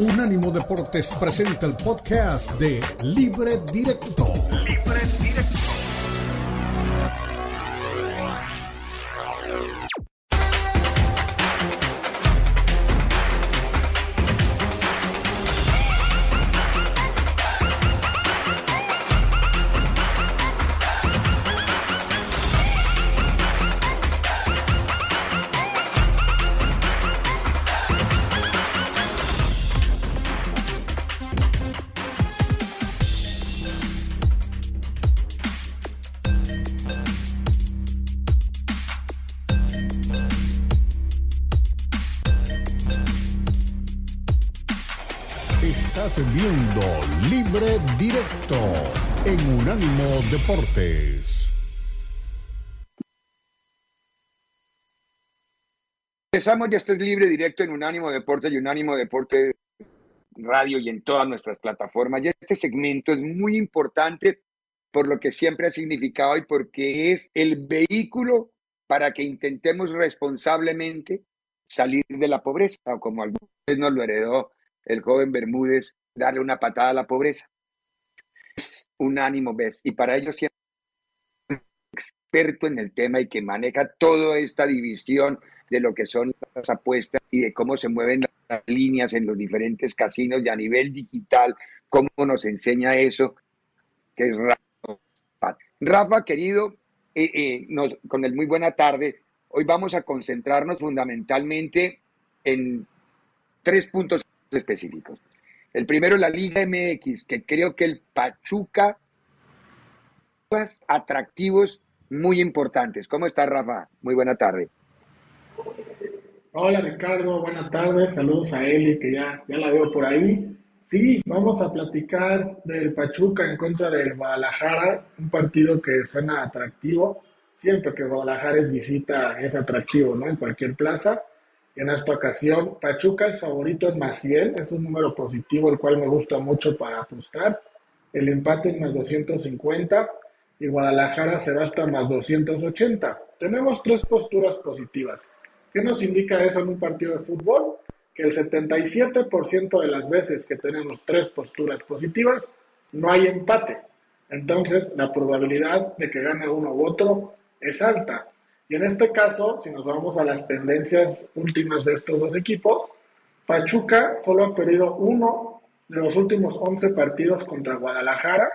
Unánimo Deportes presenta el podcast de Libre Directo. Libre Viendo Libre Directo en Unánimo Deportes. Empezamos ya, este es Libre Directo en Unánimo Deportes y Unánimo Deportes Radio y en todas nuestras plataformas. Ya este segmento es muy importante por lo que siempre ha significado y porque es el vehículo para que intentemos responsablemente salir de la pobreza, o como algunos nos lo heredó el joven Bermúdez, darle una patada a la pobreza. Es Unánimo, ¿ves? Y para ello siempre experto en el tema y que maneja toda esta división de lo que son las apuestas y de cómo se mueven las líneas en los diferentes casinos y a nivel digital, cómo nos enseña eso, que es Rafa. Rafa, querido, con el muy buena tarde. Hoy vamos a concentrarnos fundamentalmente en tres puntos específicos. El primero, la Liga MX, que creo que el Pachuca, atractivos muy importantes. ¿Cómo estás, Rafa? Muy buena tarde. Hola, Ricardo, buenas tardes. Saludos a Eli, que ya la veo por ahí. Sí, vamos a platicar del Pachuca en contra del Guadalajara, un partido que suena atractivo. Siempre que Guadalajara es visita es atractivo, ¿no? En cualquier plaza. En esta ocasión, Pachuca es favorito en +100, es un número positivo, el cual me gusta mucho para apostar. El empate en +250 y Guadalajara se va hasta +280. Tenemos tres posturas positivas. ¿Qué nos indica eso en un partido de fútbol? Que el 77% de las veces que tenemos tres posturas positivas, no hay empate. Entonces, la probabilidad de que gane uno u otro es alta. Y en este caso, si nos vamos a las tendencias últimas de estos dos equipos, Pachuca solo ha perdido uno de los últimos 11 partidos contra Guadalajara.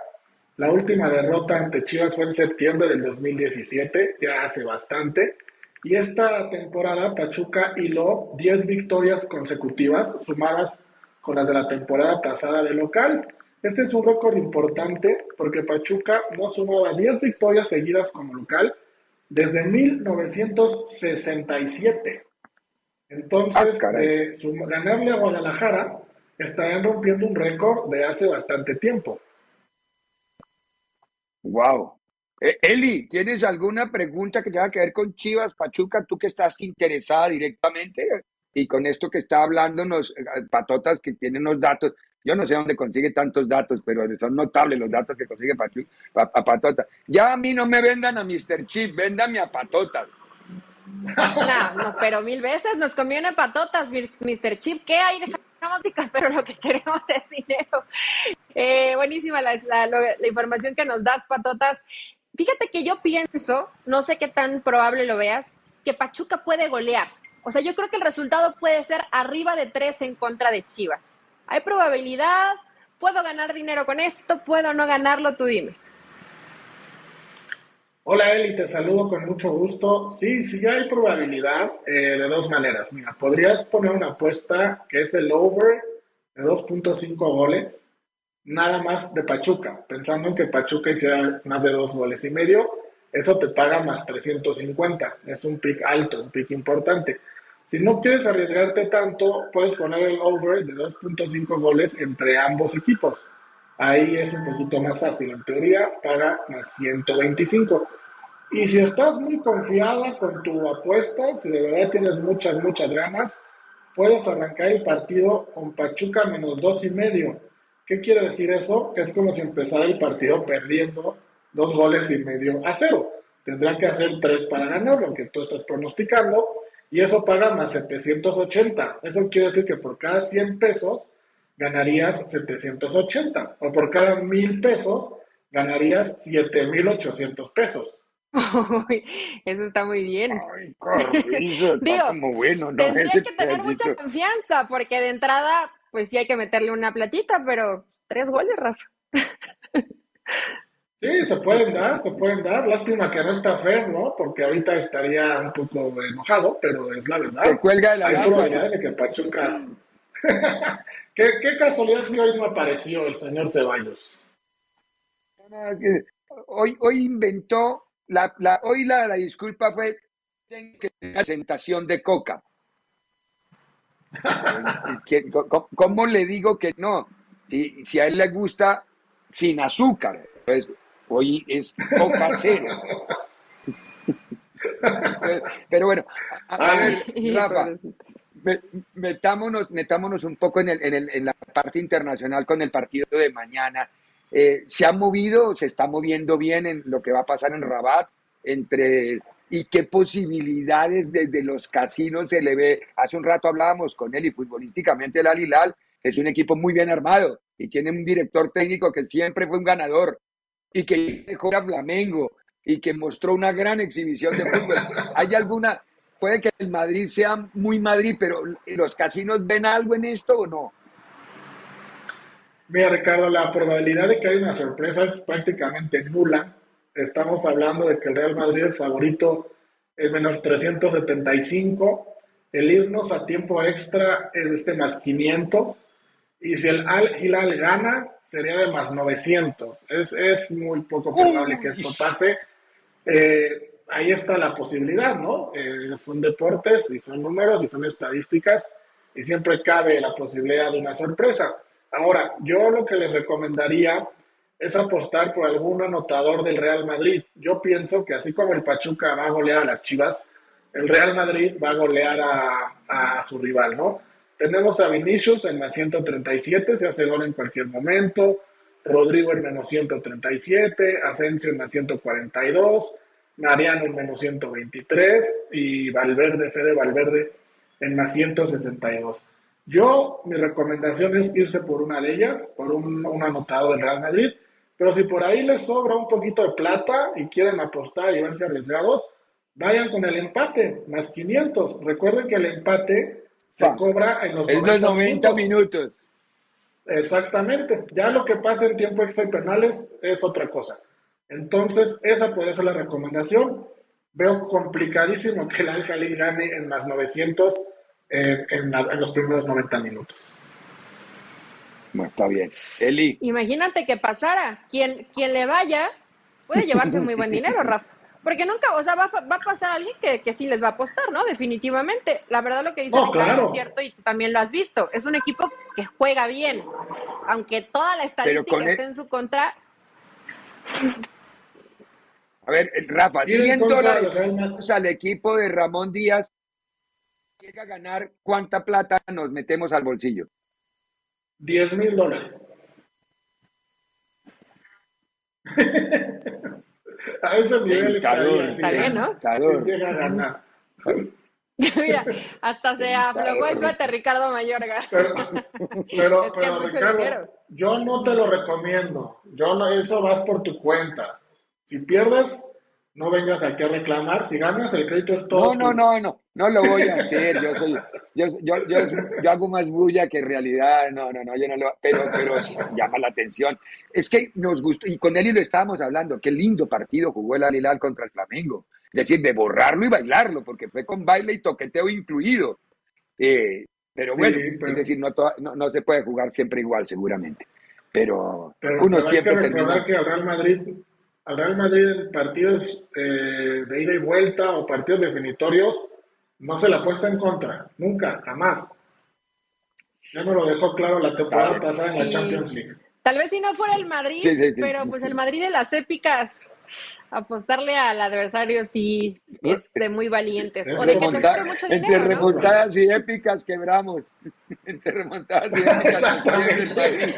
La última derrota ante Chivas fue en septiembre del 2017, ya hace bastante. Y esta temporada Pachuca hiló 10 victorias consecutivas, sumadas con las de la temporada pasada de local. Este es un récord importante porque Pachuca no sumaba 10 victorias seguidas como local desde 1967. Entonces, ganarle a Guadalajara estarían rompiendo un récord de hace bastante tiempo. Wow. Eli, ¿tienes alguna pregunta que tenga que ver con Chivas, Pachuca? Tú que estás interesada directamente y con esto que está hablándonos Patotas, que tiene unos datos. Yo no sé dónde consigue tantos datos, pero son notables los datos que consigue a Patotas. Ya a mí no me vendan a Mr. Chip, véndame a Patotas. No, pero 1000 veces nos conviene Patotas, Mr. Chip. ¿Qué hay? Dejamos chicas, pero lo que queremos es dinero. Buenísima la información que nos das, Patotas. Fíjate que yo pienso, no sé qué tan probable lo veas, que Pachuca puede golear. O sea, yo creo que el resultado puede ser arriba de 3 en contra de Chivas. Hay probabilidad, puedo ganar dinero con esto, puedo no ganarlo, tú dime. Hola Eli, te saludo con mucho gusto. Sí, ya hay probabilidad de dos maneras. Mira, podrías poner una apuesta que es el over de 2.5 goles, nada más de Pachuca, pensando en que Pachuca hiciera más de 2.5 goles. Eso te paga +350. Es un pick alto, un pick importante. Si no quieres arriesgarte tanto, puedes poner el over de 2.5 goles entre ambos equipos. Ahí es un poquito más fácil. En teoría, paga +125. Y si estás muy confiada con tu apuesta, si de verdad tienes muchas ganas, puedes arrancar el partido con Pachuca -2.5. ¿Qué quiere decir eso? Que es como si empezara el partido perdiendo 2.5 a 0. Tendrán que hacer 3 para ganar, lo que tú estás pronosticando. Y eso paga +780. Eso quiere decir que por cada 100 pesos ganarías 780. O por cada 1,000 pesos, ganarías 7,800 pesos. Uy, eso está muy bien. Ay, corrido, está digo, como bueno, ¿no? Tendría que tener mucha confianza, porque de entrada, pues sí hay que meterle una platita, pero 3 goles, Rafa. Sí, se pueden dar. Lástima que no está Fer, ¿no? Porque ahorita estaría un poco enojado, pero es la verdad. Se cuelga de la verdad de que Pachuca... ¿Qué casualidad que hoy no apareció el señor Ceballos? Hoy inventó... La disculpa fue que la presentación de Cocca. ¿Cómo le digo que no? Si a él le gusta sin azúcar, pues hoy es Cocca cero. Pero bueno, a ver, Rafa, metámonos un poco en la parte internacional con el partido de mañana. Se está moviendo bien en lo que va a pasar en Rabat, y qué posibilidades desde los casinos se le ve. Hace un rato hablábamos con él y futbolísticamente el Al Hilal es un equipo muy bien armado y tiene un director técnico que siempre fue un ganador y que dejó a Flamengo y que mostró una gran exhibición de fútbol. Puede que el Madrid sea muy Madrid, pero ¿los casinos ven algo en esto o no? Mira, Ricardo, la probabilidad de que haya una sorpresa es prácticamente nula. Estamos hablando de que el Real Madrid es favorito en menos 375. El irnos a tiempo extra es más 500. Y si el Al Hilal gana, sería de más 900. Es muy poco probable que esto pase. Ahí está la posibilidad, ¿no? Son deportes y son números y son estadísticas. Y siempre cabe la posibilidad de una sorpresa. Ahora, yo lo que les recomendaría es apostar por algún anotador del Real Madrid. Yo pienso que así como el Pachuca va a golear a las Chivas, el Real Madrid va a golear a su rival, ¿no? Tenemos a Vinicius en más 137, se hace gol en cualquier momento. Rodrigo en menos 137, Asensio en más 142, Mariano en menos 123 y Fede Valverde en más 162. Mi recomendación es irse por una de ellas, por un anotado del Real Madrid, pero si por ahí les sobra un poquito de plata y quieren apostar y verse arriesgados, vayan con el empate, más 500. Recuerden que el empate se cobra en los 90 minutos. Exactamente. Ya lo que pasa en tiempo extra y penales es otra cosa. Entonces, esa podría ser la recomendación. Veo complicadísimo que el Al Hilal gane en más 900 en los primeros 90 minutos. Bueno, está bien. Eli. Imagínate que pasara. Quien le vaya puede llevarse muy buen dinero, Rafa. Porque nunca, va a pasar alguien que sí les va a apostar, ¿no? Definitivamente. La verdad, lo que dice claro, es cierto y también lo has visto. Es un equipo que juega bien. Aunque toda la estadística esté en su contra. A ver, Rafa, $100 al equipo de Ramón Díaz. Llega a ganar, ¿cuánta plata nos metemos al bolsillo? $10,000. A esos niveles está bien, ¿no? Llega a ganar. Mira, hasta se aflojó el suéter Ricardo Mayorga. Pero Ricardo, dinero. Yo no te lo recomiendo. Eso vas por tu cuenta. Si pierdes, no vengas aquí a reclamar. Si ganas, el crédito es todo. No lo voy a hacer. Yo hago más bulla que realidad. Yo no lo. Pero llama la atención. Es que nos gustó, y con Eli lo estábamos hablando, qué lindo partido jugó el Al Hilal contra el Flamengo. Es decir, de borrarlo y bailarlo, porque fue con baile y toqueteo incluido. Pero bueno, sí, es decir, no se puede jugar siempre igual, seguramente. Pero uno siempre hay que recordar que al Real Madrid en partidos de ida y vuelta o partidos definitorios no se la apuesta en contra, nunca, jamás. Ya me lo dejó claro la temporada pasada en la Champions League. Tal vez si no fuera el Madrid, sí. Pero pues el Madrid de las épicas, apostarle al adversario sí es de muy valientes. O de que te sobre mucho dinero, entre remontadas, ¿no? Y épicas quebramos. Entre remontadas y épicas. Sí.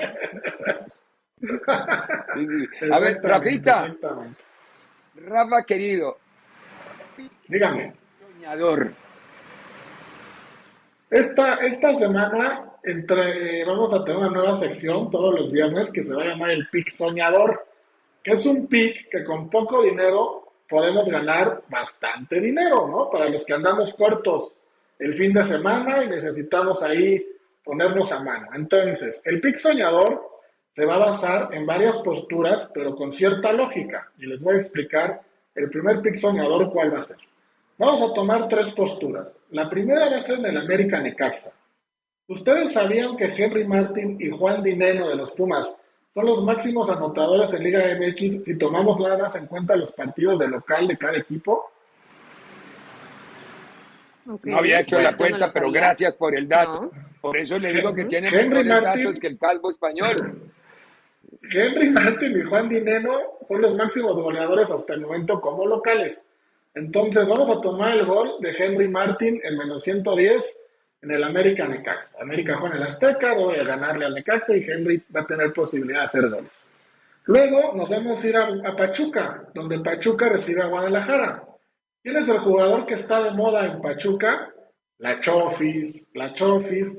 A ver, Rafita. Rafa, querido. Dígame. Soñador. Esta semana vamos a tener una nueva sección todos los viernes que se va a llamar el pick soñador, que es un pick que con poco dinero podemos ganar bastante dinero, ¿no? Para los que andamos cortos el fin de semana y necesitamos ahí ponernos a mano. Entonces, el pick soñador se va a basar en varias posturas, pero con cierta lógica. Y les voy a explicar el primer pick soñador cuál va a ser. Vamos a tomar tres posturas. La primera va a ser en el América Necaxa. ¿Ustedes sabían que Henry Martin y Juan Dineno de los Pumas son los máximos anotadores en Liga MX si tomamos nada más en cuenta los partidos de local de cada equipo? Okay. No había hecho la cuenta, no, pero gracias por el dato. No. Por eso le digo que tiene mejores datos que el calvo español. Henry Martin y Juan Dineno son los máximos goleadores hasta el momento como locales. Entonces vamos a tomar el gol de Henry Martin en menos 110 en el América Necaxa. América juega en el Azteca, debe ganarle al Necaxa y Henry va a tener posibilidad de hacer goles. Luego nos vamos a ir a Pachuca, donde Pachuca recibe a Guadalajara. ¿Quién es el jugador que está de moda en Pachuca? La Chofis.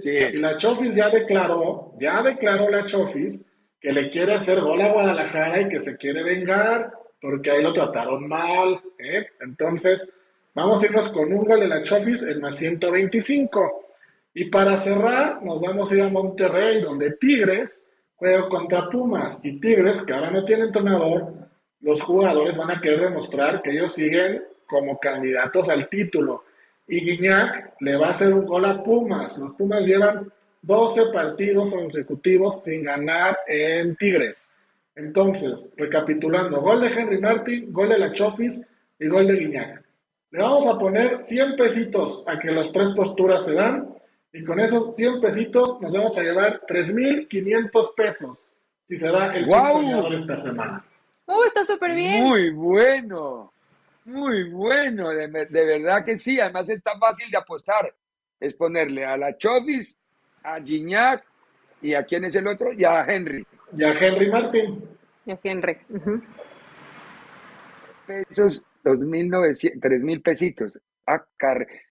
Sí. Y La Chofis ya declaró La Chofis que le quiere hacer gol a Guadalajara y que se quiere vengar porque ahí lo trataron mal, ¿eh? Entonces, vamos a irnos con un gol de La Chofis en más 125. Y para cerrar, nos vamos a ir a Monterrey, donde Tigres juega contra Pumas. Y Tigres, que ahora no tiene entrenador, los jugadores van a querer demostrar que ellos siguen como candidatos al título. Y Gignac le va a hacer un gol a Pumas. Los Pumas llevan 12 partidos consecutivos sin ganar en Tigres. Entonces, recapitulando, gol de Henry Martin, gol de La Chofis y gol de Gignac. Le vamos a poner 100 pesitos a que las tres posturas se dan y con esos 100 pesitos nos vamos a llevar 3,500 pesos si se da el soñador esta semana. ¡Oh, está súper bien! Muy bueno, de verdad que sí, además está fácil de apostar, es ponerle a La Chofis, a Gignac, ¿y a quién es el otro? Y a Henry. Y a Henry Martin. Y a Henry. Uh-huh. Pesos, 2,900, 3,000 pesitos. Ah,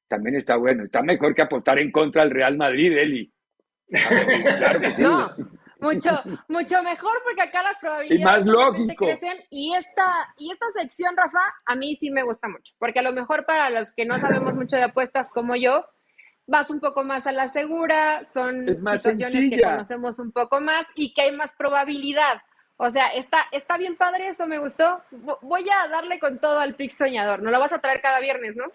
también está bueno, está mejor que apostar en contra al Real Madrid, Eli. Ver, claro que sí. No. Mucho mejor porque acá las probabilidades y más lógico crecen y esta sección, Rafa, a mí sí me gusta mucho, porque a lo mejor para los que no sabemos mucho de apuestas como yo, vas un poco más a la segura, son situaciones sencilla. Que conocemos un poco más y que hay más probabilidad. O sea, está bien padre, eso me gustó. Voy a darle con todo al pick soñador. No lo vas a traer cada viernes, ¿no?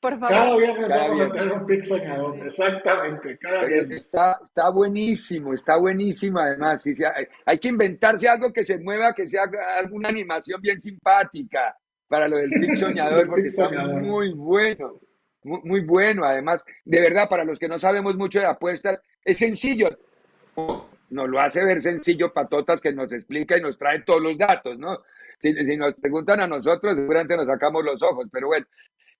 Por favor. Cada viernes vamos a traer un pick soñador, exactamente. Cada viernes. Está buenísimo, además. Hay que inventarse algo que se mueva, que sea alguna animación bien simpática para lo del pick soñador, porque está muy bueno. Muy bueno, además. De verdad, para los que no sabemos mucho de apuestas, es sencillo. Nos lo hace ver sencillo Patotas, que nos explica y nos trae todos los datos, ¿no? Si nos preguntan a nosotros, seguramente nos sacamos los ojos, pero bueno.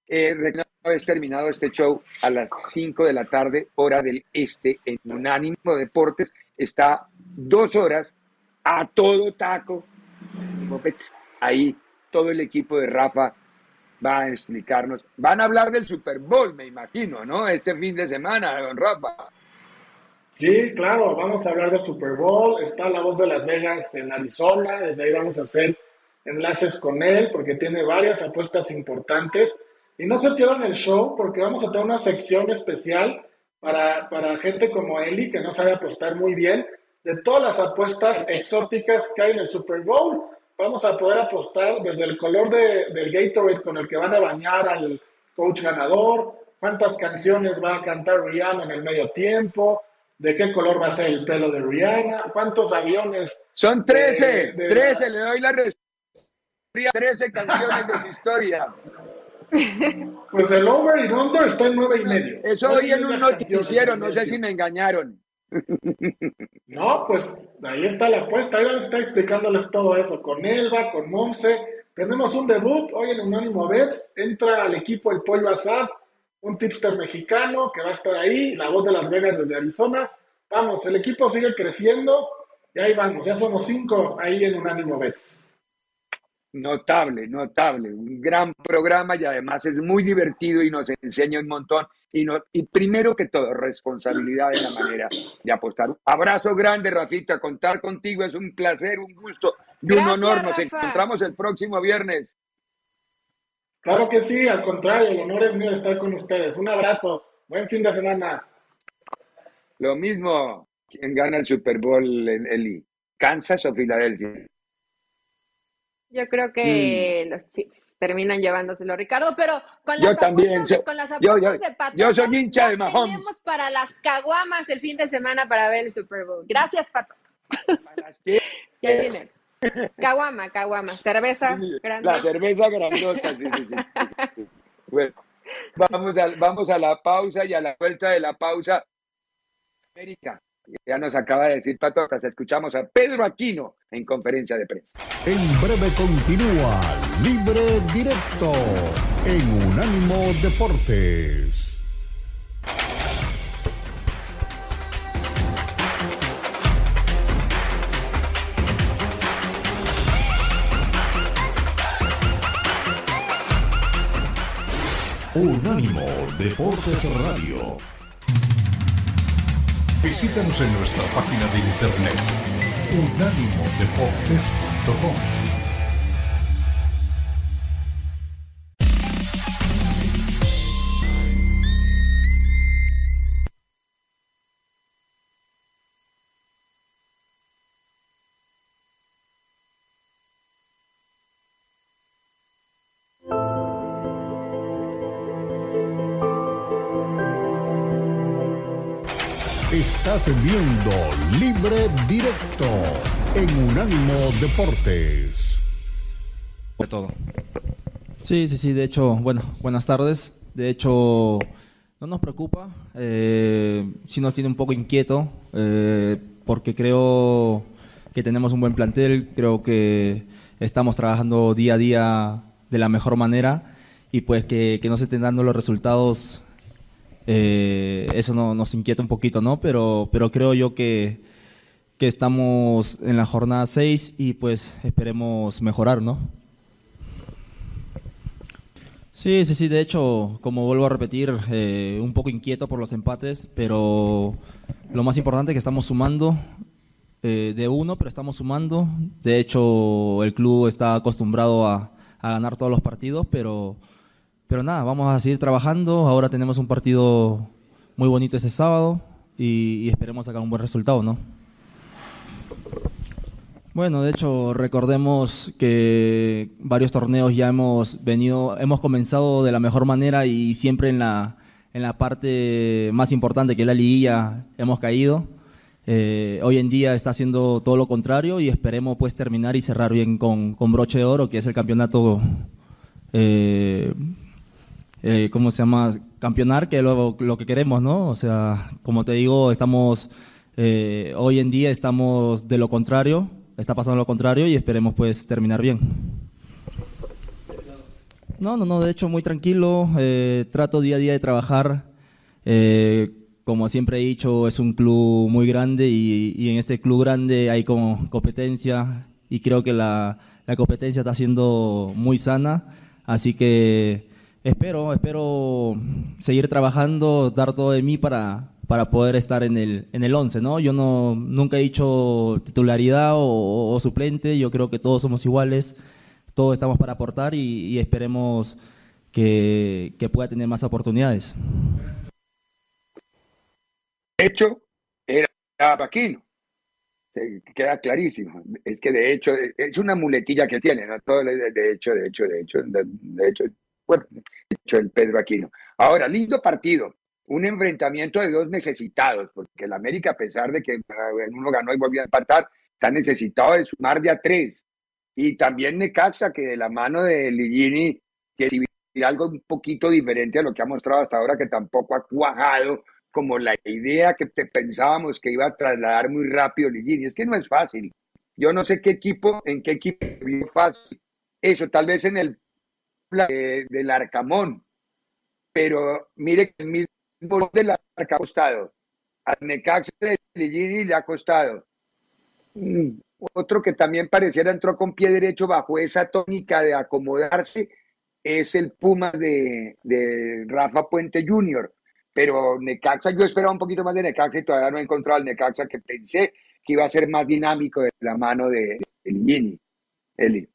Una vez terminado este show, a las 5 de la tarde, hora del este, en Unánimo Deportes, está 2 horas a todo taco. Ahí, todo el equipo de Rafa va a explicarnos. Van a hablar del Super Bowl, me imagino, ¿no? Este fin de semana, don Rafa. Sí, claro, vamos a hablar del Super Bowl, está La Voz de Las Vegas en Arizona, desde ahí vamos a hacer enlaces con él porque tiene varias apuestas importantes y no se pierdan el show porque vamos a tener una sección especial para gente como Eli que no sabe apostar muy bien, de todas las apuestas exóticas que hay en el Super Bowl. Vamos a poder apostar desde el color del Gatorade con el que van a bañar al coach ganador, cuántas canciones va a cantar Rihanna en el medio tiempo, ¿de qué color va a ser el pelo de Rihanna? ¿Cuántos aviones? Son 13, 13, le doy la respuesta. 13 canciones de su historia. Pues el over y under está en 9.5. Eso hoy en un noticiero, no sé si me engañaron. No, pues ahí está la apuesta, ahí está explicándoles todo eso, con Elba, con Monse. Tenemos un debut hoy en Unánimo Bets, entra al equipo el Pollo Azad, un tipster mexicano que va a estar ahí, La Voz de Las Vegas desde Arizona. Vamos, el equipo sigue creciendo y ahí vamos, ya somos 5 ahí en Unánimo Bets. Notable, notable, un gran programa y además es muy divertido y nos enseña un montón. Y primero que todo, responsabilidad en la manera de apostar. Abrazo grande, Rafita, contar contigo es un placer, un gusto y un honor. Nos encontramos el próximo viernes. Claro que sí, al contrario, el honor es mío de estar con ustedes. Un abrazo, buen fin de semana. Lo mismo, ¿quién gana el Super Bowl, Eli? ¿Kansas o Filadelfia? Yo creo que los Chips terminan llevándoselo, Ricardo, pero con las apuestas de Pachuca, yo soy hincha de Mahomes. Tenemos para las caguamas el fin de semana para ver el Super Bowl. Gracias, Pato. Ya tienen. Caguama, caguama. Cerveza grandota. La cerveza grandota, sí, sí, sí. Bueno, vamos a la pausa y a la vuelta de la pausa. América. Ya nos acaba de decir Pato, hasta escuchamos a Pedro Aquino en conferencia de prensa. En breve continúa Libre Directo en Unánimo Deportes. Unánimo Deportes Radio. Visítanos en nuestra página de internet unánimodeportes.com. Estás viendo Libre Directo en Unánimo Deportes. De todo. Sí, de hecho, bueno, buenas tardes. De hecho, no nos preocupa, sí nos tiene un poco inquieto, porque creo que tenemos un buen plantel, creo que estamos trabajando día a día de la mejor manera y pues que no se estén dando los resultados. Eso nos inquieta un poquito, ¿no? Pero creo yo que estamos en la jornada 6 y pues esperemos mejorar, ¿no? Sí, de hecho, como vuelvo a repetir, un poco inquieto por los empates, pero lo más importante es que estamos sumando de uno, pero estamos sumando. De hecho, el club está acostumbrado a ganar todos los partidos, pero nada, vamos a seguir trabajando. Ahora tenemos un partido muy bonito este sábado y esperemos sacar un buen resultado, ¿no? Bueno, de hecho, recordemos que varios torneos ya hemos comenzado de la mejor manera y siempre en la parte más importante, que es la liguilla, hemos caído. Hoy en día está haciendo todo lo contrario y esperemos pues terminar y cerrar bien con broche de oro, que es el campeonato. ¿Cómo se llama? Campeonar, que es lo que queremos, ¿no? O sea, como te digo, hoy en día estamos de lo contrario, está pasando lo contrario y esperemos pues terminar bien. No, de hecho muy tranquilo, trato día a día de trabajar, como siempre he dicho, es un club muy grande y en este club grande hay como competencia y creo que la competencia está siendo muy sana, así que Espero seguir trabajando, dar todo de mí para poder estar en el 11, ¿no? Yo nunca he dicho titularidad o suplente, yo creo que todos somos iguales, todos estamos para aportar y esperemos que pueda tener más oportunidades. De hecho, era Aquino, queda clarísimo. Es que de hecho, es una muletilla que tiene, ¿no? Todo de hecho. Bueno, de hecho el Pedro Aquino. Ahora, lindo partido, un enfrentamiento de dos necesitados, porque el América, a pesar de que uno ganó y volvió a empatar, está necesitado de sumar de a tres. Y también Necaxa, que de la mano de Ligini, que si algo un poquito diferente a lo que ha mostrado hasta ahora, que tampoco ha cuajado como la idea que pensábamos que iba a trasladar muy rápido Ligini. Es que no es fácil. Yo no sé en qué equipo vio fácil eso, tal vez en el del Arcamón, pero mire que el mismo del Arca ha costado, al Necaxa de Ligini le ha costado. Otro que también pareciera entró con pie derecho bajo esa tónica de acomodarse es el Pumas de Rafa Puente Jr. Pero Necaxa, yo esperaba un poquito más de Necaxa y todavía no he encontrado al Necaxa que pensé que iba a ser más dinámico de la mano de Lini. Eli.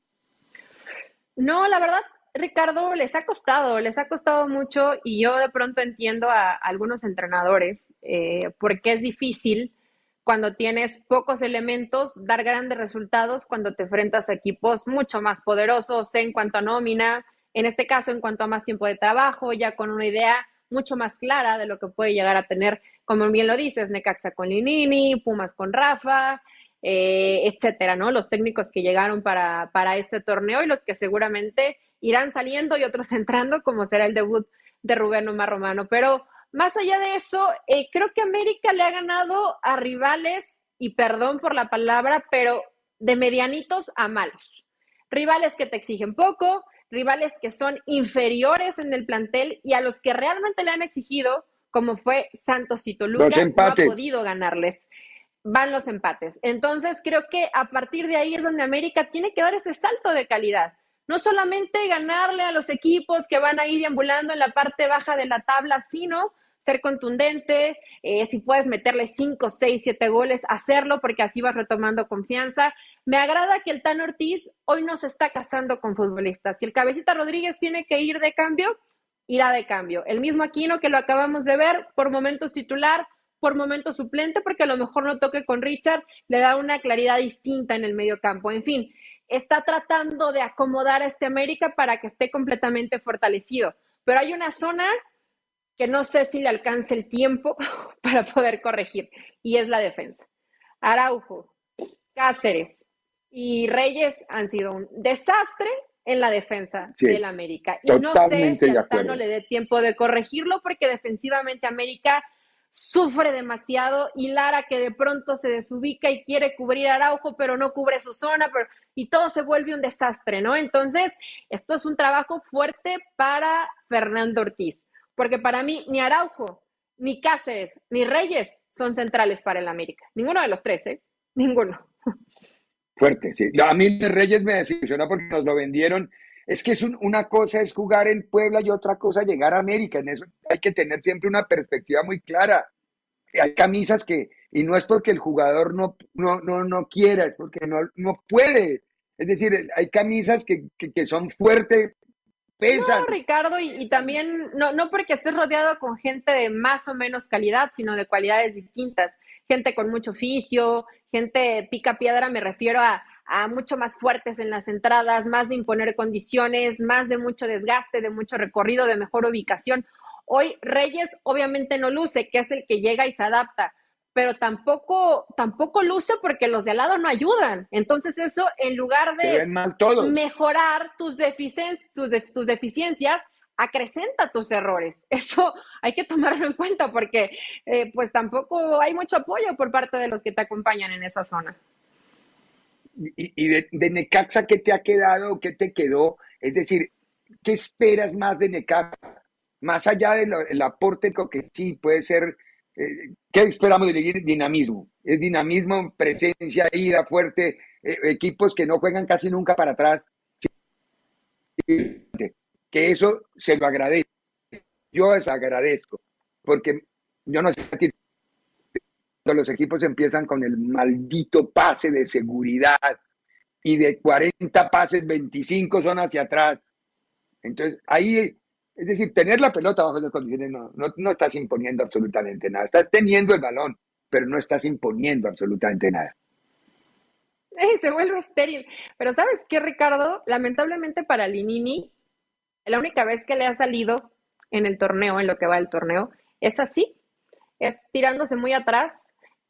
No, la verdad, Ricardo, les ha costado mucho, y yo de pronto entiendo a algunos entrenadores porque es difícil cuando tienes pocos elementos dar grandes resultados cuando te enfrentas a equipos mucho más poderosos en cuanto a nómina, en este caso en cuanto a más tiempo de trabajo, ya con una idea mucho más clara de lo que puede llegar a tener, como bien lo dices, Necaxa con Linini, Pumas con Rafa, etcétera, ¿no? Los técnicos que llegaron para este torneo y los que seguramente irán saliendo y otros entrando, como será el debut de Rubén Omar Romano. Pero más allá de eso, creo que América le ha ganado a rivales, y perdón por la palabra, pero de medianitos a malos. Rivales que te exigen poco, rivales que son inferiores en el plantel y a los que realmente le han exigido, como fue Santos y Toluca, no ha podido ganarles. Van los empates. Entonces creo que a partir de ahí es donde América tiene que dar ese salto de calidad. No solamente ganarle a los equipos que van a ir deambulando en la parte baja de la tabla, sino ser contundente, si puedes meterle 5, 6, 7 goles, hacerlo, porque así vas retomando confianza. Me agrada que el Tan Ortiz hoy no se está casando con futbolistas. Si el Cabecita Rodríguez tiene que ir de cambio, irá de cambio. El mismo Aquino, que lo acabamos de ver, por momentos titular, por momentos suplente, porque a lo mejor no toque con Richard, le da una claridad distinta en el medio campo. En fin, está tratando de acomodar a este América para que esté completamente fortalecido. Pero hay una zona que no sé si le alcance el tiempo para poder corregir, y es la defensa. Araujo, Cáceres y Reyes han sido un desastre en la defensa del América. Y no sé si hasta no le dé tiempo de corregirlo, porque defensivamente América sufre demasiado, y Lara, que de pronto se desubica y quiere cubrir a Araujo, pero no cubre su zona, y todo se vuelve un desastre, ¿no? Entonces, esto es un trabajo fuerte para Fernando Ortiz, porque para mí ni Araujo, ni Cáceres, ni Reyes son centrales para el América. Ninguno de los tres, ¿eh? Ninguno. Fuerte, sí. A mí Reyes me desilusionó porque nos lo vendieron. Es que es una cosa es jugar en Puebla y otra cosa llegar a América. En eso hay que tener siempre una perspectiva muy clara. Hay camisas que, y no es porque el jugador no quiera, es porque no puede. Es decir, hay camisas que son fuertes, pesan. No, Ricardo, y también no porque estés rodeado con gente de más o menos calidad, sino de cualidades distintas. Gente con mucho oficio, gente pica piedra, me refiero a mucho más fuertes en las entradas, más de imponer condiciones, más de mucho desgaste, de mucho recorrido, de mejor ubicación. Hoy Reyes obviamente no luce, que es el que llega y se adapta, pero tampoco luce porque los de al lado no ayudan. Entonces eso, en lugar de mejorar tus deficiencias, acrecenta tus errores. Eso hay que tomarlo en cuenta porque pues tampoco hay mucho apoyo por parte de los que te acompañan en esa zona. Y de Necaxa, ¿qué te ha quedado? ¿Qué te quedó? Es decir, ¿qué esperas más de Necaxa? Más allá del aporte que sí puede ser, ¿qué esperamos de dinamismo? Es dinamismo, presencia, ida fuerte, equipos que no juegan casi nunca para atrás. Que eso se lo agradezco. Yo les agradezco, porque yo no sé a ti. Los equipos empiezan con el maldito pase de seguridad y de 40 pases, 25 son hacia atrás. Entonces, ahí, es decir, tener la pelota bajo esas condiciones no estás imponiendo absolutamente nada. Estás teniendo el balón, pero no estás imponiendo absolutamente nada. Se vuelve estéril. Pero ¿sabes qué, Ricardo? Lamentablemente para Linini, la única vez que le ha salido en el torneo, en lo que va el torneo, es así. Es tirándose muy atrás,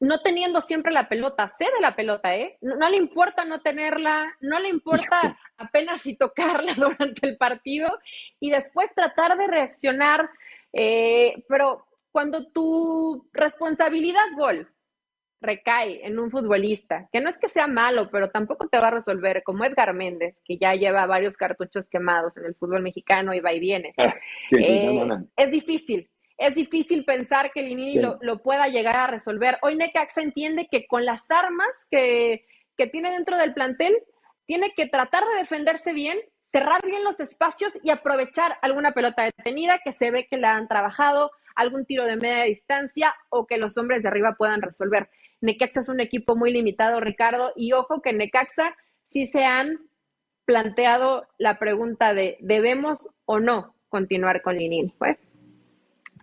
no teniendo siempre la pelota, sé de la pelota, ¿eh? No le importa no tenerla, no le importa apenas si tocarla durante el partido y después tratar de reaccionar, pero cuando tu responsabilidad gol recae en un futbolista, que no es que sea malo, pero tampoco te va a resolver, como Edgar Méndez, que ya lleva varios cartuchos quemados en el fútbol mexicano y va y viene. Es difícil. Es difícil pensar que Linini lo pueda llegar a resolver. Hoy Necaxa entiende que con las armas que, que tiene dentro del plantel, tiene que tratar de defenderse bien, cerrar bien los espacios y aprovechar alguna pelota detenida que se ve que la han trabajado, algún tiro de media distancia o que los hombres de arriba puedan resolver. Necaxa es un equipo muy limitado, Ricardo, y ojo que en Necaxa sí se han planteado la pregunta de ¿debemos o no continuar con Lini? Pues,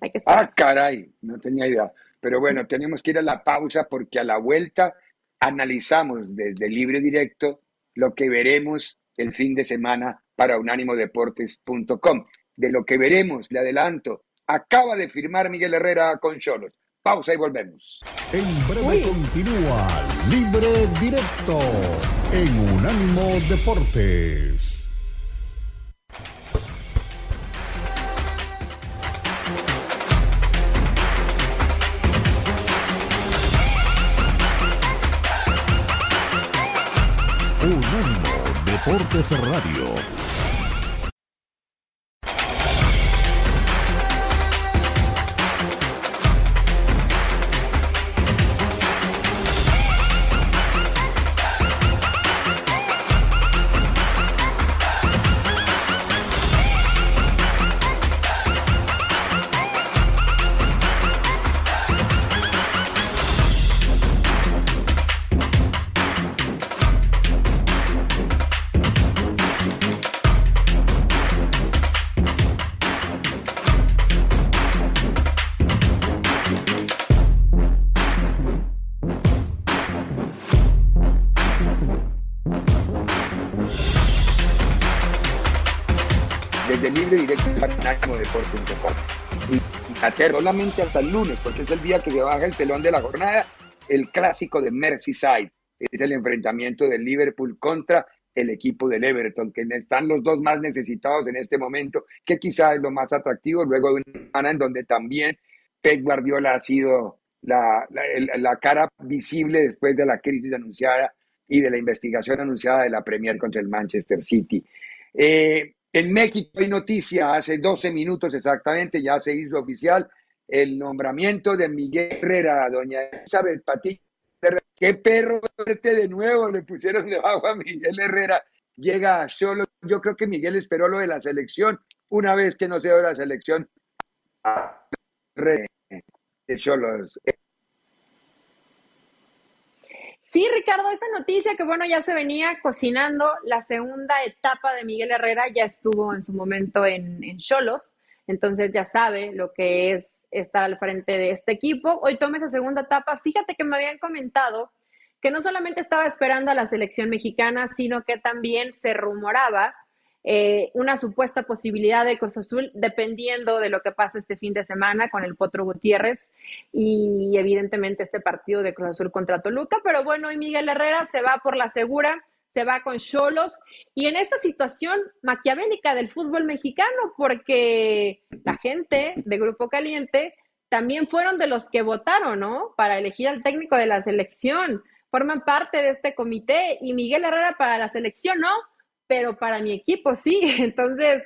hay que esperar. Ah, caray, no tenía idea. Pero bueno, tenemos que ir a la pausa porque a la vuelta analizamos desde Libre Directo lo que veremos el fin de semana para unánimodeportes.com. De lo que veremos, le adelanto, acaba de firmar Miguel Herrera con Xolos. Pausa y volvemos. En breve continúa Libre Directo en Unánimo Deportes. Unánimo Deportes Radio. Solamente hasta el lunes, porque es el día que se baja el telón de la jornada, el clásico de Merseyside, es el enfrentamiento del Liverpool contra el equipo del Everton, que están los dos más necesitados en este momento, que quizás es lo más atractivo, luego de una semana en donde también Pep Guardiola ha sido la cara visible después de la crisis anunciada y de la investigación anunciada de la Premier contra el Manchester City. En México hay noticia, hace 12 minutos exactamente, ya se hizo oficial el nombramiento de Miguel Herrera, doña Elizabeth Patiño. ¡Qué perro este de nuevo! Le pusieron debajo a Miguel Herrera. Llega a Xolos. Yo creo que Miguel esperó lo de la selección. Una vez que no se dio la selección, a Xolos. Sí, Ricardo, esta noticia que bueno, ya se venía cocinando, la segunda etapa de Miguel Herrera ya estuvo en su momento en Xolos, entonces ya sabe lo que es estar al frente de este equipo. Hoy toma esa segunda etapa. Fíjate que me habían comentado que no solamente estaba esperando a la selección mexicana, sino que también se rumoraba una supuesta posibilidad de Cruz Azul, dependiendo de lo que pase este fin de semana con el Potro Gutiérrez y evidentemente este partido de Cruz Azul contra Toluca. Pero bueno, hoy Miguel Herrera se va por la segura, se va con Xolos, y en esta situación maquiavélica del fútbol mexicano, porque la gente de Grupo Caliente también fueron de los que votaron, ¿no?, para elegir al técnico de la selección, forman parte de este comité, y Miguel Herrera para la selección no, pero para mi equipo sí. Entonces,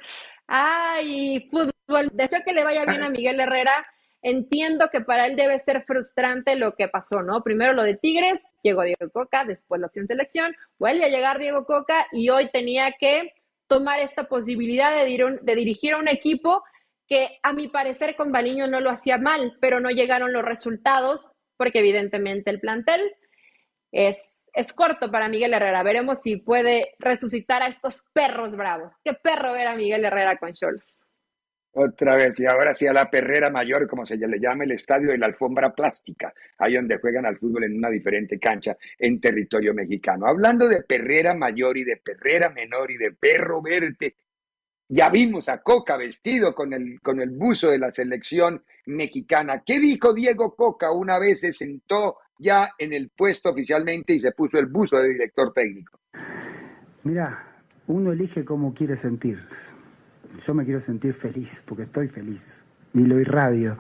ay, fútbol, deseo que le vaya bien a Miguel Herrera. Entiendo que para él debe ser frustrante lo que pasó, ¿no? Primero lo de Tigres, llegó Diego Cocca, después la opción selección, vuelve a llegar Diego Cocca y hoy tenía que tomar esta posibilidad de dirigir a un equipo que a mi parecer con Baliño no lo hacía mal, pero no llegaron los resultados porque evidentemente el plantel es corto para Miguel Herrera. Veremos si puede resucitar a estos perros bravos. Qué perro ver a Miguel Herrera con Xolos. Otra vez, y ahora sí a la perrera mayor, como se le llama el estadio de la alfombra plástica, ahí donde juegan al fútbol en una diferente cancha en territorio mexicano. Hablando de perrera mayor y de perrera menor y de perro verde, ya vimos a Cocca vestido con el buzo de la selección mexicana. ¿Qué dijo Diego Cocca una vez se sentó ya en el puesto oficialmente y se puso el buzo de director técnico? Mira, uno elige cómo quiere sentir. Yo me quiero sentir feliz, porque estoy feliz y lo irradio.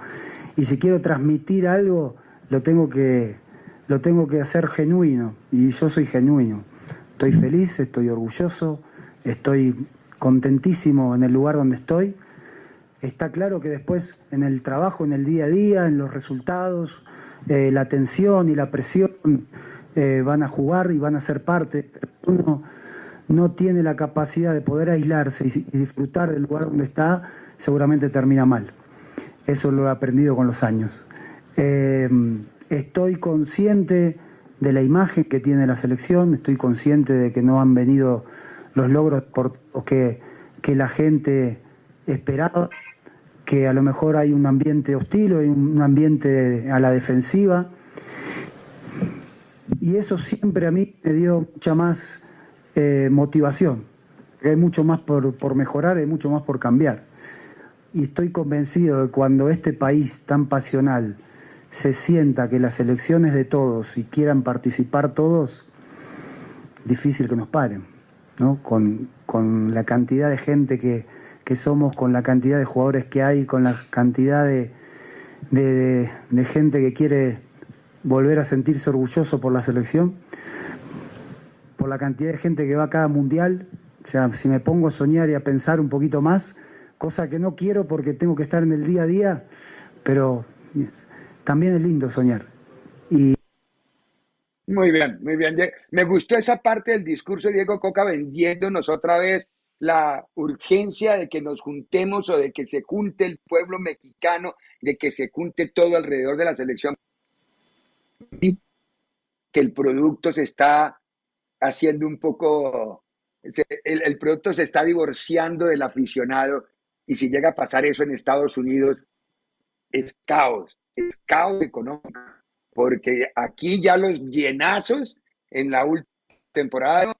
Y si quiero transmitir algo, lo tengo que hacer genuino. Y yo soy genuino. Estoy feliz, estoy orgulloso, estoy contentísimo en el lugar donde estoy. Está claro que después en el trabajo, en el día a día, en los resultados, la tensión y la presión van a jugar y van a ser parte. Uno no tiene la capacidad de poder aislarse y disfrutar del lugar donde está, seguramente termina mal. Eso lo he aprendido con los años. Estoy consciente de la imagen que tiene la selección, estoy consciente de que no han venido los logros que la gente esperaba, que a lo mejor hay un ambiente hostil o hay un ambiente a la defensiva. Y eso siempre a mí me dio mucha más motivación. Hay mucho más por mejorar, hay mucho más por cambiar. Y estoy convencido de que cuando este país tan pasional se sienta que las elecciones de todos y quieran participar todos, difícil que nos paren, ¿no? Con la cantidad de gente que somos, con la cantidad de jugadores que hay, con la cantidad de gente que quiere volver a sentirse orgulloso por la selección, por la cantidad de gente que va a cada mundial. O sea, si me pongo a soñar y a pensar un poquito más, cosa que no quiero porque tengo que estar en el día a día, pero también es lindo soñar. Y... muy bien, muy bien. Me gustó esa parte del discurso de Diego Cocca vendiéndonos otra vez la urgencia de que nos juntemos o de que se junte el pueblo mexicano, de que se junte todo alrededor de la selección, que el producto se está haciendo un poco, el producto se está divorciando del aficionado, y si llega a pasar eso en Estados Unidos es caos económico, porque aquí ya los llenazos en la última temporada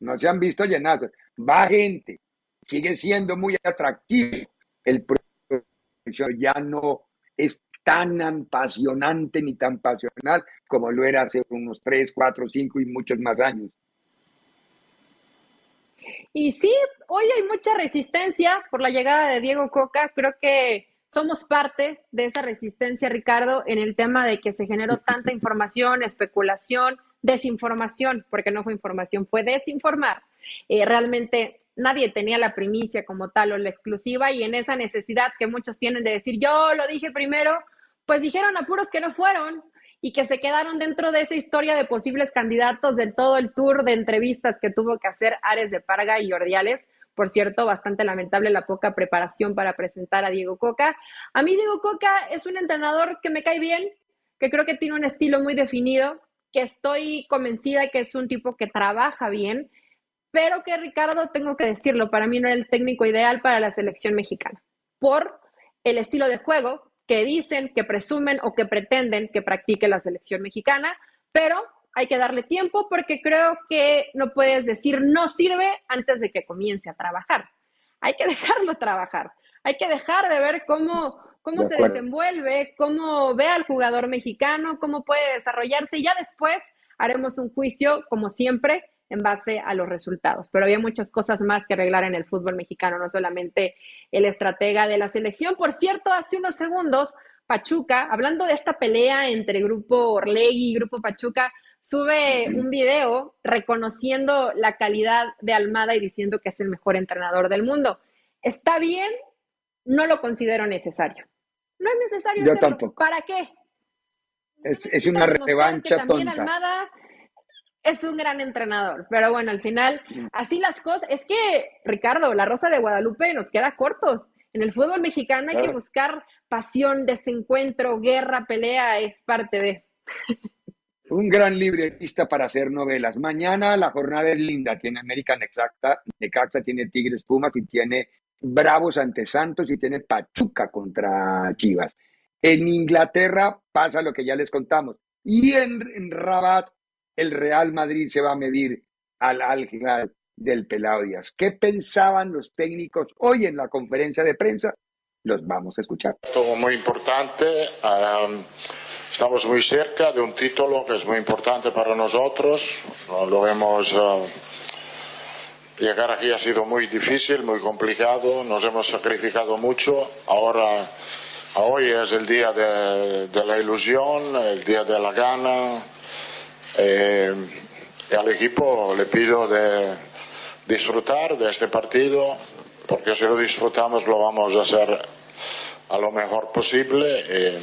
no se han visto llenazos, va gente, sigue siendo muy atractivo el producto, ya no es tan apasionante ni tan pasional como lo era hace unos 3, 4, 5 y muchos más años. Y sí, hoy hay mucha resistencia por la llegada de Diego Cocca. Creo que somos parte de esa resistencia, Ricardo, en el tema de que se generó tanta información, especulación, desinformación, porque no fue información, fue desinformar. Realmente nadie tenía la primicia como tal o la exclusiva, y en esa necesidad que muchos tienen de decir yo lo dije primero, pues dijeron a puros que no fueron y que se quedaron dentro de esa historia de posibles candidatos de todo el tour de entrevistas que tuvo que hacer Ares de Parga y Ordiales. Por cierto, bastante lamentable la poca preparación para presentar a Diego Cocca. A mí Diego Cocca es un entrenador que me cae bien, que creo que tiene un estilo muy definido, que estoy convencida que es un tipo que trabaja bien, pero que, Ricardo, tengo que decirlo, para mí no era el técnico ideal para la selección mexicana, por el estilo de juego que dicen, que presumen o que pretenden que practique la selección mexicana, pero hay que darle tiempo porque creo que no puedes decir no sirve antes de que comience a trabajar. Hay que dejarlo trabajar, hay que dejar de ver cómo se desenvuelve, cómo ve al jugador mexicano, cómo puede desarrollarse, y ya después haremos un juicio, como siempre, en base a los resultados. Pero había muchas cosas más que arreglar en el fútbol mexicano, no solamente el estratega de la selección. Por cierto, hace unos segundos, Pachuca, hablando de esta pelea entre Grupo Orlegui y Grupo Pachuca, sube un video reconociendo la calidad de Almada y diciendo que es el mejor entrenador del mundo. Está bien, no lo considero necesario. No es necesario. Yo tampoco. ¿Para qué? Es una revancha tonta. Almada es un gran entrenador, pero bueno, al final, así las cosas. Es que, Ricardo, la Rosa de Guadalupe nos queda cortos. En el fútbol mexicano hay que buscar pasión, desencuentro, guerra, pelea, es parte de... Un gran libretista para hacer novelas. Mañana la jornada es linda, tiene América, Necaxa, tiene Tigres, Pumas, y tiene Bravos ante Santos, y tiene Pachuca contra Chivas. En Inglaterra pasa lo que ya les contamos. Y en Rabat, el Real Madrid se va a medir al Al Hilal del Pelao Díaz. ¿Qué pensaban los técnicos hoy en la conferencia de prensa? Los vamos a escuchar. Todo muy importante. Estamos muy cerca de un título que es muy importante para nosotros. Lo hemos... llegar aquí ha sido muy difícil, muy complicado. Nos hemos sacrificado mucho. Ahora, hoy es el día de la ilusión, el día de la gana. Y al equipo le pido de disfrutar de este partido, porque si lo disfrutamos lo vamos a hacer a lo mejor posible,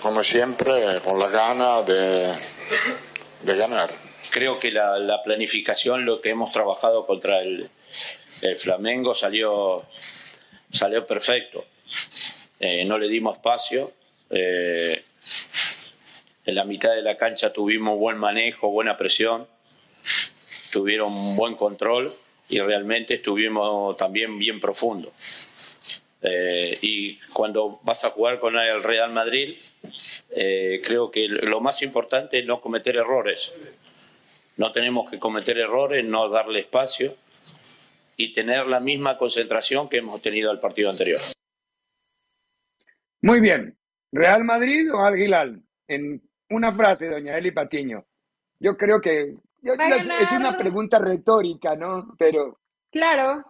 como siempre, con la gana de ganar. Creo que la planificación, lo que hemos trabajado contra el Flamengo salió perfecto. No le dimos espacio. En la mitad de la cancha tuvimos buen manejo, buena presión. Tuvieron buen control y realmente estuvimos también bien profundo. Y cuando vas a jugar con el Real Madrid, creo que lo más importante es no cometer errores. No tenemos que cometer errores, no darle espacio y tener la misma concentración que hemos tenido al partido anterior. Muy bien. ¿Real Madrid o Al Hilal? En una frase, doña Eli Patiño. Yo creo que es una pregunta retórica, ¿no? Pero claro.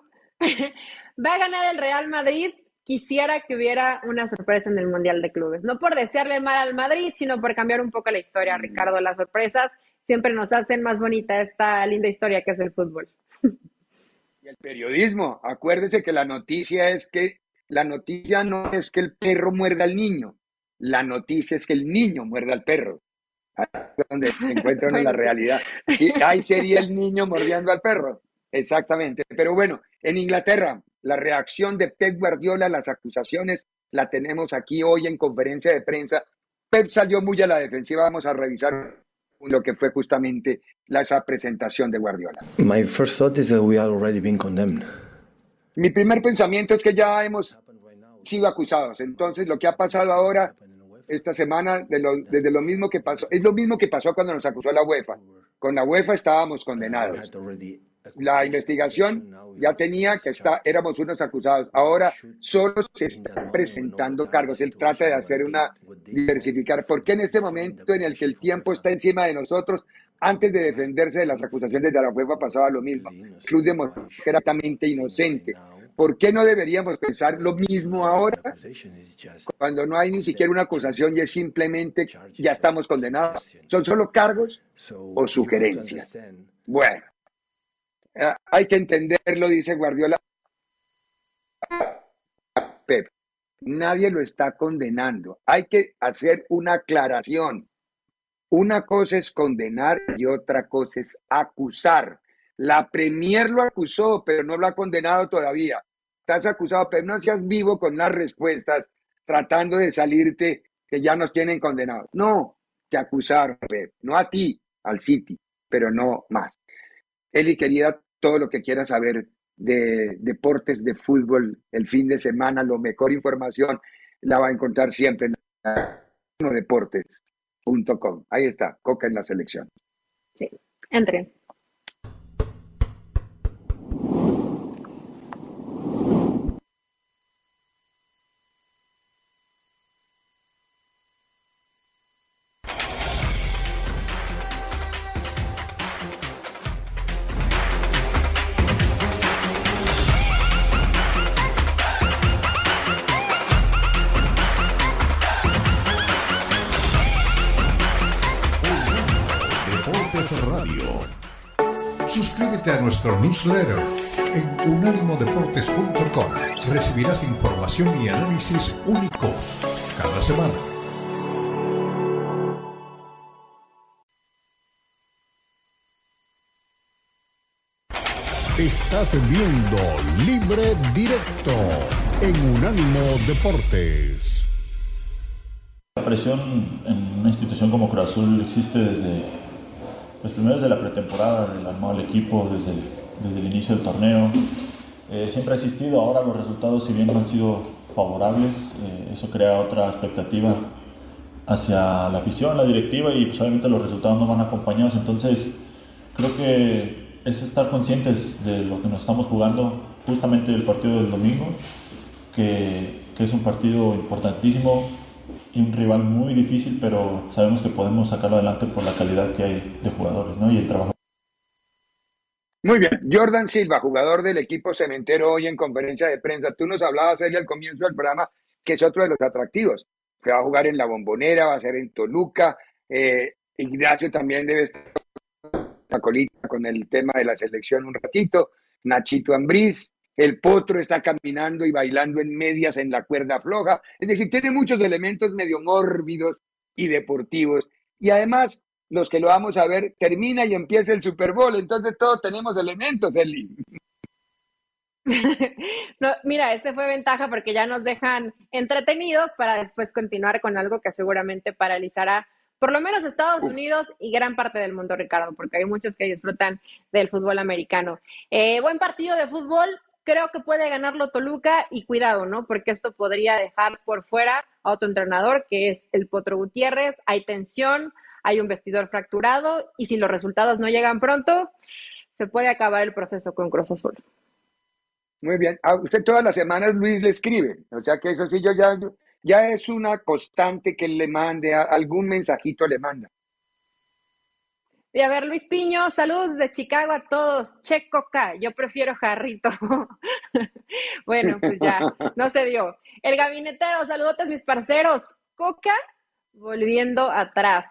Va a ganar el Real Madrid. Quisiera que hubiera una sorpresa en el Mundial de Clubes. No por desearle mal al Madrid, sino por cambiar un poco la historia, Ricardo. Las sorpresas siempre nos hacen más bonita esta linda historia que es el fútbol. Y el periodismo. Acuérdese que la noticia no es que el perro muerda al niño. La noticia es que el niño muerda al perro. Ahí es donde se encuentran bueno. En la realidad. Sí, ahí sería el niño mordiendo al perro. Exactamente. Pero bueno, en Inglaterra, la reacción de Pep Guardiola a las acusaciones la tenemos aquí hoy en conferencia de prensa. Pep salió muy a la defensiva. Vamos a revisar lo que fue justamente esa presentación de Guardiola. My first thought is that we are already being condemned. Mi primer pensamiento es que ya hemos sido acusados. Entonces, lo que ha pasado ahora, esta semana, desde lo mismo que pasó, es lo mismo que pasó cuando nos acusó la UEFA. Con la UEFA estábamos condenados. La investigación ya tenía que estar, éramos unos acusados. Ahora solo se están presentando cargos. Él trata de hacer diversificar. ¿Por qué en este momento en el que el tiempo está encima de nosotros, antes de defenderse de las acusaciones de la UEFA pasaba lo mismo? El club demostró que era totalmente inocente. ¿Por qué no deberíamos pensar lo mismo ahora? Cuando no hay ni siquiera una acusación y es simplemente ya estamos condenados. ¿Son solo cargos o sugerencias? Bueno. Hay que entenderlo, dice Guardiola. Pep, nadie lo está condenando. Hay que hacer una aclaración. Una cosa es condenar y otra cosa es acusar. La Premier lo acusó, pero no lo ha condenado todavía. Estás acusado, Pep, no seas vivo con las respuestas, tratando de salirte, que ya nos tienen condenados. No, te acusaron, Pep. No a ti, al City, pero no más. Eli, querida, todo lo que quieras saber de deportes, de fútbol, el fin de semana, la mejor información la va a encontrar siempre en unánimodeportes.com. Ahí está, Cocca en la selección. Sí, entre. A nuestro newsletter en unánimodeportes.com. Recibirás información y análisis únicos cada semana. Estás viendo Libre Directo en Unánimo Deportes. La presión en una institución como Cruz Azul existe desde los primeros de la pretemporada, del armado del equipo, desde el inicio del torneo. Siempre ha existido. Ahora los resultados, si bien no han sido favorables, eso crea otra expectativa hacia la afición, la directiva, y pues obviamente los resultados no van acompañados. Entonces creo que es estar conscientes de lo que nos estamos jugando, justamente el partido del domingo, que es un partido importantísimo. Y un rival muy difícil, pero sabemos que podemos sacarlo adelante por la calidad que hay de jugadores, ¿no? Y el trabajo. Muy bien. Jordan Silva, jugador del equipo cementero, hoy en conferencia de prensa. Tú nos hablabas, Eli, al comienzo del programa, que es otro de los atractivos, que va a jugar en la Bombonera, va a ser en Toluca. Ignacio también debe estar con el tema de la selección un ratito. Nachito Ambriz, El potro está caminando y bailando en medias en la cuerda floja. Es decir, tiene muchos elementos medio mórbidos y deportivos. Y además, los que lo vamos a ver, termina y empieza el Super Bowl. Entonces todos tenemos elementos, Eli. No, mira, este fue ventaja porque ya nos dejan entretenidos para después continuar con algo que seguramente paralizará por lo menos Estados Unidos y gran parte del mundo, Ricardo, porque hay muchos que disfrutan del fútbol americano. Buen partido de fútbol, creo que puede ganarlo Toluca y cuidado, ¿no? Porque esto podría dejar por fuera a otro entrenador que es el Potro Gutiérrez. Hay tensión, hay un vestidor fracturado y si los resultados no llegan pronto, se puede acabar el proceso con Cruz Azul. Muy bien. A usted todas las semanas, Luis, le escribe. O sea que eso sí, yo ya es una constante que le mande, algún mensajito le manda. Y a ver, Luis Piño, saludos de Chicago a todos. Che Cocca, yo prefiero jarrito. Bueno, pues ya, no se dio. El gabinetero, saludotes mis parceros. Cocca, volviendo atrás.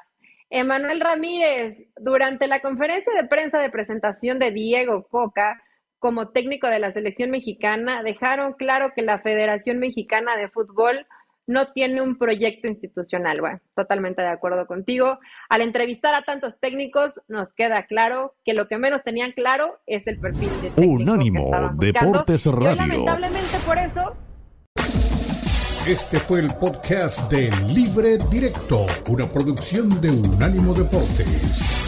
Emanuel Ramírez, durante la conferencia de prensa de presentación de Diego Cocca como técnico de la selección mexicana, dejaron claro que la Federación Mexicana de Fútbol no tiene un proyecto institucional. Bueno, totalmente de acuerdo contigo. Al entrevistar a tantos técnicos, nos queda claro que lo que menos tenían claro es el perfil de técnico Unánimo Deportes Radio. Y lamentablemente por eso... Este fue el podcast de Libre Directo, una producción de Unánimo Deportes.